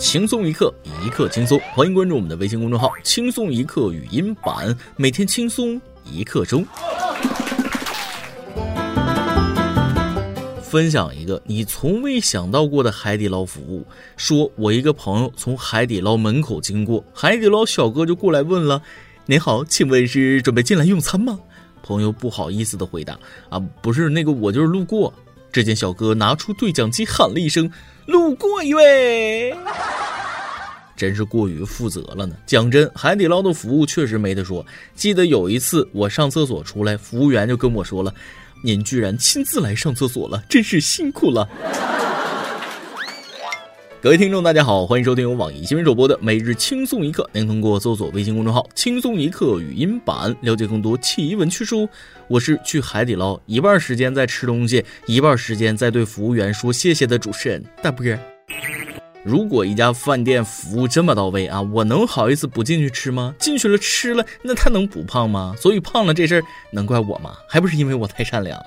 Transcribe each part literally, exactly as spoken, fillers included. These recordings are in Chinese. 轻松一刻，一刻轻松。欢迎关注我们的微信公众号轻松一刻语音版，每天轻松一刻钟。分享一个你从未想到过的海底捞服务。说我一个朋友从海底捞门口经过，海底捞小哥就过来问了，您好，请问是准备进来用餐吗？朋友不好意思的回答，啊，不是，那个我就是路过。只见小哥拿出对讲机喊了一声，路过一位。真是过于负责了呢。讲真，海底捞的服务确实没得说。记得有一次我上厕所出来，服务员就跟我说了，您居然亲自来上厕所了，真是辛苦了。各位听众大家好，欢迎收听由网易新闻首播的每日轻松一刻，您通过搜索微信公众号轻松一刻语音版了解更多奇闻趣事。我是去海底捞一半时间在吃东西，一半时间在对服务员说谢谢的主持人大波。如果一家饭店服务这么到位啊，我能好意思不进去吃吗？进去了吃了，那他能不胖吗？所以胖了这事儿能怪我吗？还不是因为我太善良。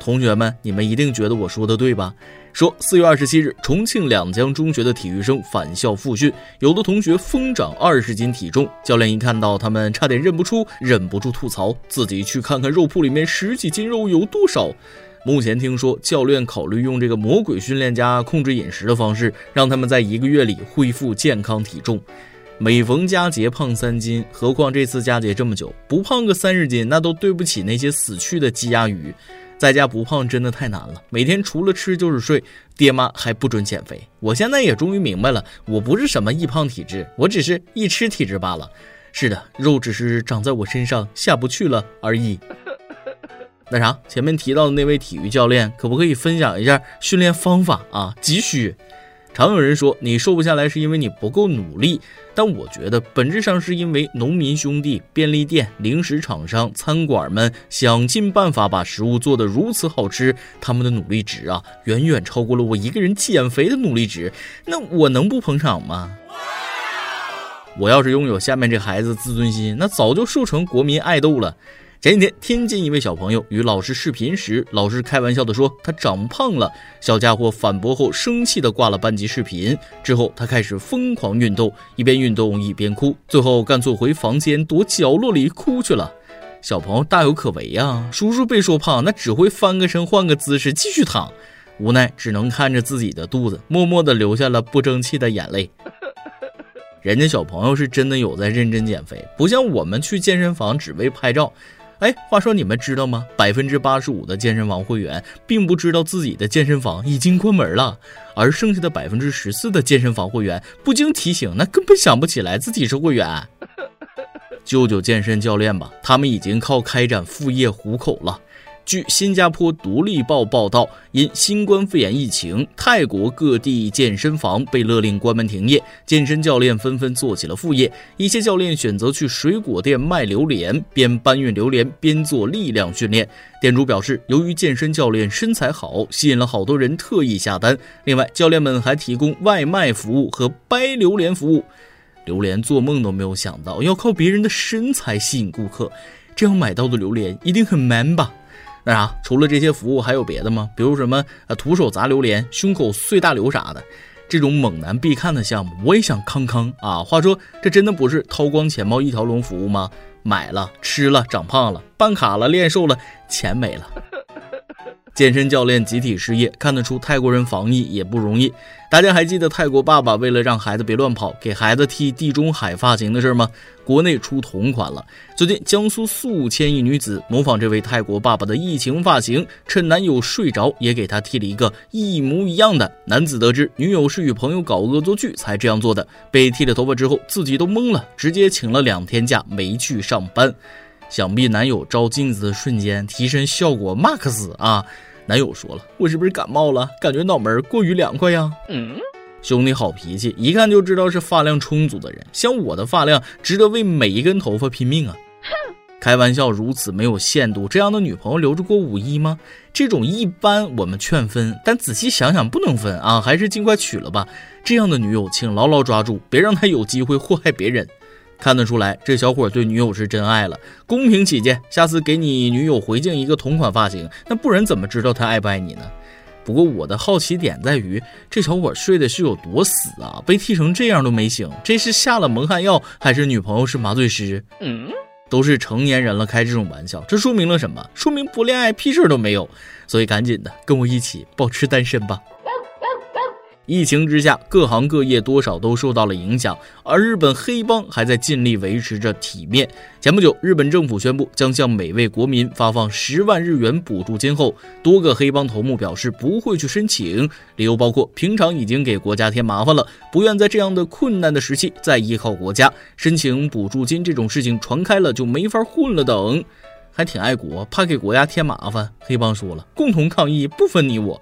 同学们，你们一定觉得我说的对吧？说四月二十七日，重庆两江中学的体育生返校复训，有的同学疯长二十斤体重，教练一看到他们差点认不出，忍不住吐槽自己去看看肉铺里面十几斤肉有多少。目前听说教练考虑用这个魔鬼训练家控制饮食的方式，让他们在一个月里恢复健康体重。每逢佳节胖三斤，何况这次佳节这么久，不胖个三十斤那都对不起那些死去的鸡鸭鱼。在家不胖真的太难了，每天除了吃就是睡，爹妈还不准减肥。我现在也终于明白了，我不是什么易胖体质，我只是易吃体质罢了。是的，肉只是长在我身上下不去了而已。那啥，前面提到的那位体育教练，可不可以分享一下训练方法啊？急需。常有人说你瘦不下来是因为你不够努力，但我觉得本质上是因为农民兄弟、便利店、零食厂商、餐馆们想尽办法把食物做得如此好吃，他们的努力值啊，远远超过了我一个人减肥的努力值，那我能不捧场吗？我要是拥有下面这孩子自尊心，那早就瘦成国民爱豆了。前几天天津一位小朋友与老师视频时，老师开玩笑的说他长胖了，小家伙反驳后生气的挂了班级视频。之后他开始疯狂运动，一边运动一边哭，最后干脆回房间躲角落里哭去了。小朋友大有可为啊，叔叔被说胖那只会翻个身换个姿势继续躺，无奈只能看着自己的肚子默默的流下了不争气的眼泪。人家小朋友是真的有在认真减肥，不像我们去健身房只为拍照。哎，话说你们知道吗？百分之八十五的健身房会员并不知道自己的健身房已经关门了，而剩下的百分之十四的健身房会员不经提醒，那根本想不起来自己是会员。救救健身教练吧，他们已经靠开展副业糊口了。据新加坡独立报报道，因新冠肺炎疫情，泰国各地健身房被勒令关门停业，健身教练纷纷做起了副业。一些教练选择去水果店卖榴莲，边搬运榴莲边做力量训练。店主表示，由于健身教练身材好，吸引了好多人特意下单。另外，教练们还提供外卖服务和掰榴莲服务。榴莲做梦都没有想到要靠别人的身材吸引顾客，这样买到的榴莲一定很 man 吧。那啥、啊，除了这些服务还有别的吗？比如什么啊，徒手砸榴莲、胸口碎大流啥的，这种猛男必看的项目，我也想康康啊！话说，这真的不是掏光钱包一条龙服务吗？买了、吃了、长胖了、办卡了、练瘦了，钱没了。健身教练集体失业，看得出泰国人防疫也不容易。大家还记得泰国爸爸为了让孩子别乱跑，给孩子剃地中海发型的事吗？国内出同款了。最近江苏宿迁一女子模仿这位泰国爸爸的疫情发型，趁男友睡着也给他剃了一个一模一样的。男子得知女友是与朋友搞恶作剧才这样做的，被剃了头发之后自己都懵了，直接请了两天假没去上班。想必男友照镜子的瞬间提升效果 max 啊！男友说了，我是不是感冒了？感觉脑门过于凉快呀。嗯，兄弟好脾气，一看就知道是发量充足的人。像我的发量，值得为每一根头发拼命啊！开玩笑如此没有限度，这样的女朋友留着过五一吗？这种一般我们劝分，但仔细想想不能分啊，还是尽快娶了吧。这样的女友请牢牢抓住，别让她有机会祸害别人。看得出来，这小伙对女友是真爱了。公平起见，下次给你女友回敬一个同款发型，那不然怎么知道她爱不爱你呢？不过我的好奇点在于，这小伙睡的是有多死啊，被剃成这样都没醒，这是下了蒙汗药还是女朋友是麻醉师？嗯，都是成年人了开这种玩笑，这说明了什么？说明不恋爱屁事都没有。所以赶紧的跟我一起保持单身吧。疫情之下，各行各业多少都受到了影响，而日本黑帮还在尽力维持着体面。前不久，日本政府宣布将向每位国民发放十万日元补助金后，多个黑帮头目表示不会去申请，理由包括平常已经给国家添麻烦了，不愿在这样的困难的时期再依靠国家，申请补助金这种事情传开了就没法混了等。还挺爱国，怕给国家添麻烦。黑帮说了，共同抗疫，不分你我。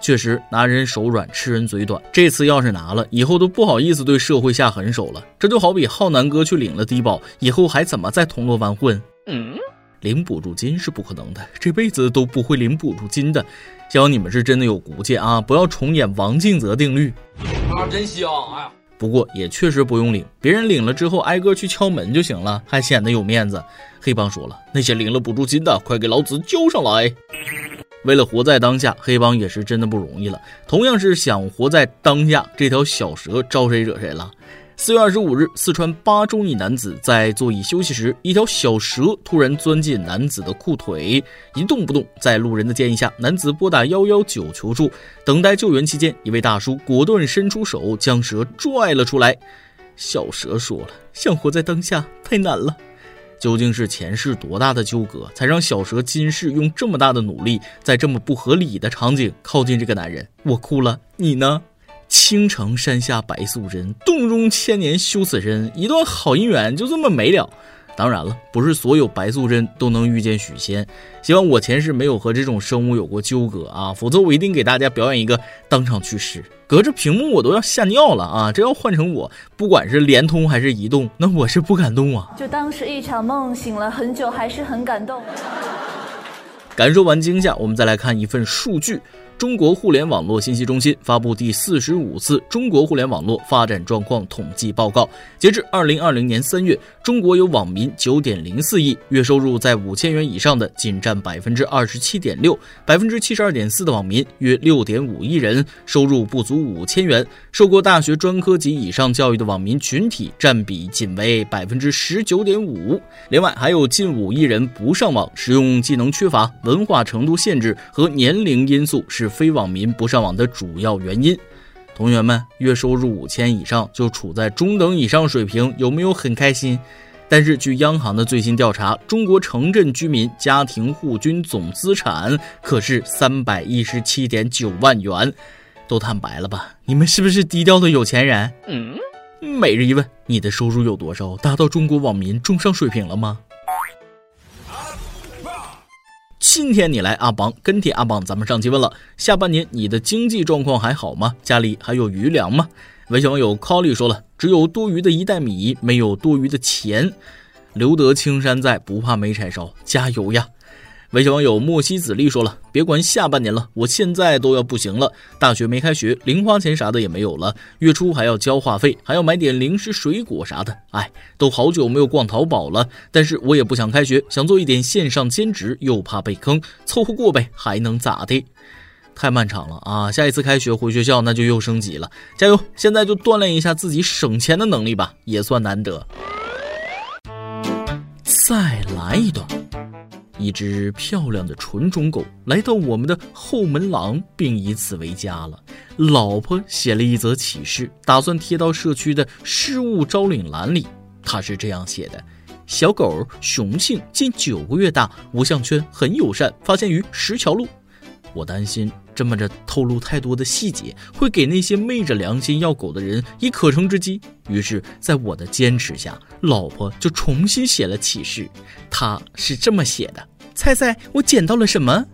确实拿人手软吃人嘴短，这次要是拿了以后都不好意思对社会下狠手了。这就好比浩南哥去领了低保，以后还怎么在铜锣湾混？嗯，领补助金是不可能的，这辈子都不会领补助金的。希望你们是真的有骨气啊，不要重演王静泽定律啊，真香啊。不过也确实不用领，别人领了之后挨个去敲门就行了，还显得有面子。黑帮说了，那些领了补助金的快给老子揪上来。为了活在当下，黑帮也是真的不容易了。同样是想活在当下，这条小蛇招谁惹谁了？四月二十五日，四川巴中一男子在座椅休息时，一条小蛇突然钻进男子的裤腿，一动不动。在路人的建议下，男子拨打一一九求助。等待救援期间，一位大叔果断伸出手将蛇拽了出来。小蛇说了，想活在当下太难了。究竟是前世多大的纠葛，才让小蛇今世用这么大的努力，在这么不合理的场景靠近这个男人？我哭了，你呢？青城山下白素贞，洞中千年修此身，一段好姻缘就这么没了。当然了，不是所有白素贞都能遇见许仙，希望我前世没有和这种生物有过纠葛啊，否则我一定给大家表演一个当场去世。隔着屏幕我都要吓尿了啊！这要换成我，不管是联通还是移动，那我是不敢动啊。就当是一场梦，醒了很久，还是很感动。感受完惊吓，我们再来看一份数据。中国互联网络信息中心发布第四十五次中国互联网络发展状况统计报告。截至二零二零年三月，中国有网民 九点零四亿，月收入在五千元以上的仅占 百分之二十七点六， 百分之七十二点四 的网民约 六点五亿人收入不足五千元，受过大学专科及以上教育的网民群体占比仅为 百分之十九点五。 另外还有近五亿人不上网，使用技能缺乏、文化程度限制和年龄因素是非网民不上网的主要原因。同学们，月收入五千以上就处在中等以上水平，有没有很开心？但是据央行的最新调查，中国城镇居民家庭户均总资产可是 三百一十七点九万元。都坦白了吧，你们是不是低调的有钱人？嗯，每日一问，你的收入有多少？达到中国网民中上水平了吗？今天你来阿榜，跟帖阿榜，咱们上期问了，下半年你的经济状况还好吗？家里还有余粮吗？微信网友 Colly 说了，只有多余的一袋米，没有多余的钱。留得青山在，不怕没柴烧，加油呀！微信网友莫西子力说了，别管下半年了，我现在都要不行了，大学没开学，零花钱啥的也没有了，月初还要交话费，还要买点零食水果啥的，哎，都好久没有逛淘宝了。但是我也不想开学，想做一点线上兼职，又怕被坑，凑合过呗，还能咋的？太漫长了啊！下一次开学回学校那就又升级了，加油！现在就锻炼一下自己省钱的能力吧，也算难得。再来一段。一只漂亮的纯种狗来到我们的后门廊，并以此为家了。老婆写了一则启事，打算贴到社区的失物招领栏里。它是这样写的：小狗雄性，近九个月大，无项圈，很友善，发现于石桥路。我担心这么着透露太多的细节，会给那些昧着良心要狗的人以可乘之机。于是在我的坚持下，老婆就重新写了启事。她是这么写的：猜猜我捡到了什么？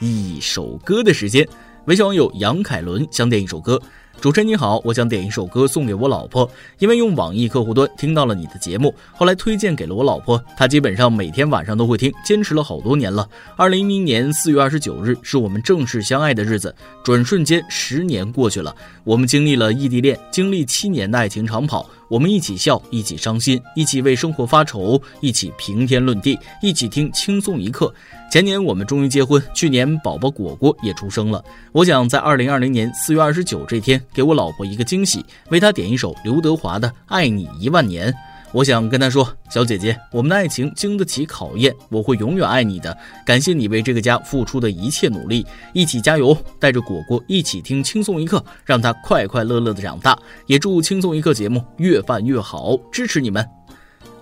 一首歌的时间。微信网友杨凯伦想点一首歌。主持人你好，我想点一首歌送给我老婆，因为用网易客户端听到了你的节目，后来推荐给了我老婆，她基本上每天晚上都会听，坚持了好多年了。二零一零年四月二十九日是我们正式相爱的日子，转瞬间十年过去了，我们经历了异地恋，经历七年的爱情长跑，我们一起笑，一起伤心，一起为生活发愁，一起评天论地，一起听轻松一刻。前年我们终于结婚，去年宝宝果果也出生了。我想在二零二零年四月二十九这天给我老婆一个惊喜，为她点一首刘德华的《爱你一万年》。我想跟她说，小姐姐，我们的爱情经得起考验，我会永远爱你的，感谢你为这个家付出的一切努力，一起加油，带着果果一起听轻松一刻，让她快快乐乐的长大，也祝轻松一刻节目越办越好，支持你们。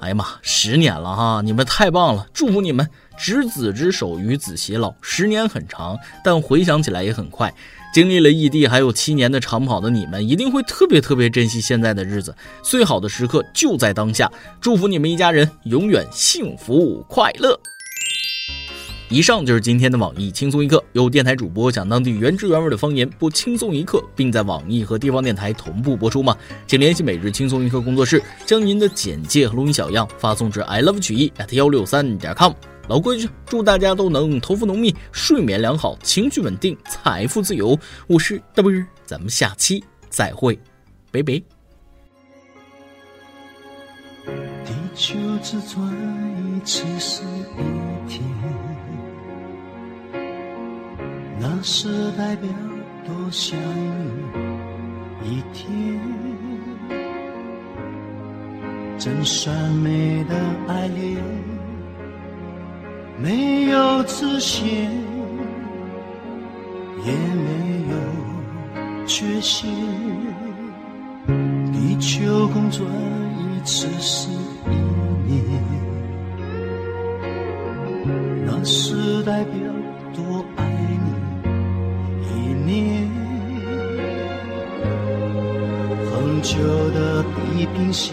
哎呀妈，十年了哈，你们太棒了，祝福你们。执子之手，与子偕老，十年很长，但回想起来也很快。经历了异地还有七年的长跑的你们，一定会特别特别珍惜现在的日子，最好的时刻就在当下，祝福你们一家人永远幸福快乐。以上就是今天的网易轻松一刻，有电台主播讲当地原汁原味的方言播轻松一刻，并在网易和地方电台同步播出吗？请联系每日轻松一刻工作室，将您的简介和录音小样发送至 ilove 曲艺 at 一六三 点 com。老规矩，祝大家都能头发浓密，睡眠良好，情绪稳定，财富自由。我是大波，咱们下期再会，拜拜。地球只转一次是一天，那时代表多相遇一天，真善美的爱恋没有期限，也没有缺陷。地球公转一次是一年，那时代表多爱你一年。恒久的地平线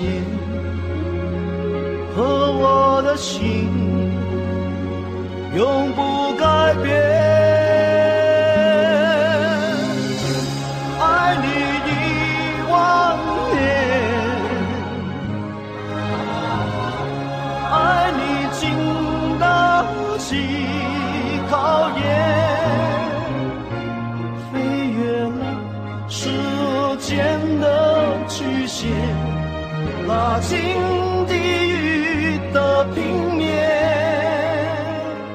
和我的心，永不改变。爱你一万年，爱你经得起考验，飞越了时间的局限，拉近地狱的平面。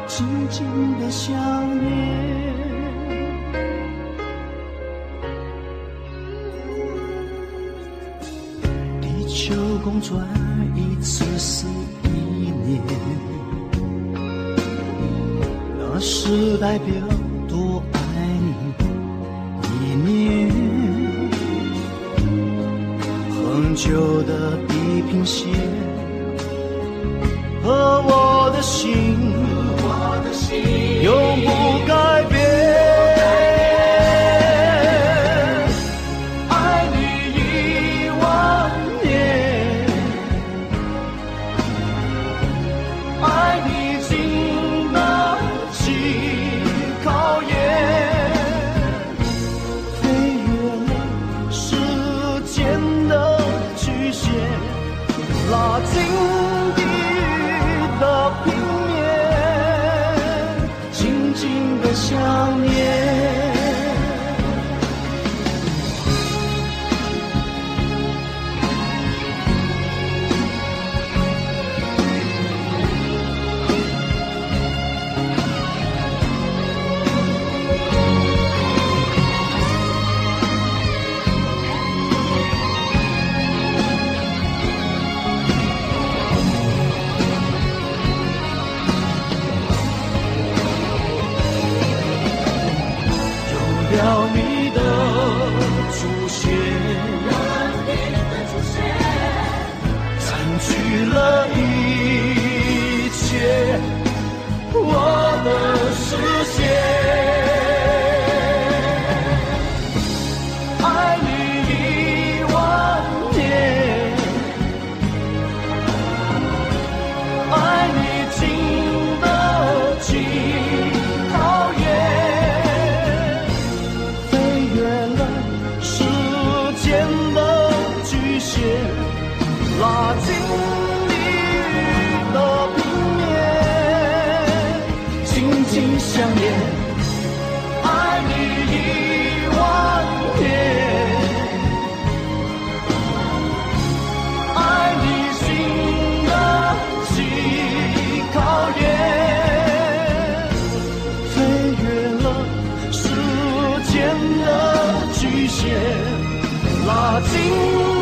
静静的想念，地球公转一次是一年，那时代表多爱你一年。恒久的地平线和我的心，永不改变。爱你一万年，爱你经得起考验，飞越了时间的局限，拉近地狱的平面。想念。拉近地狱的平面，紧紧相连。极限，拉近。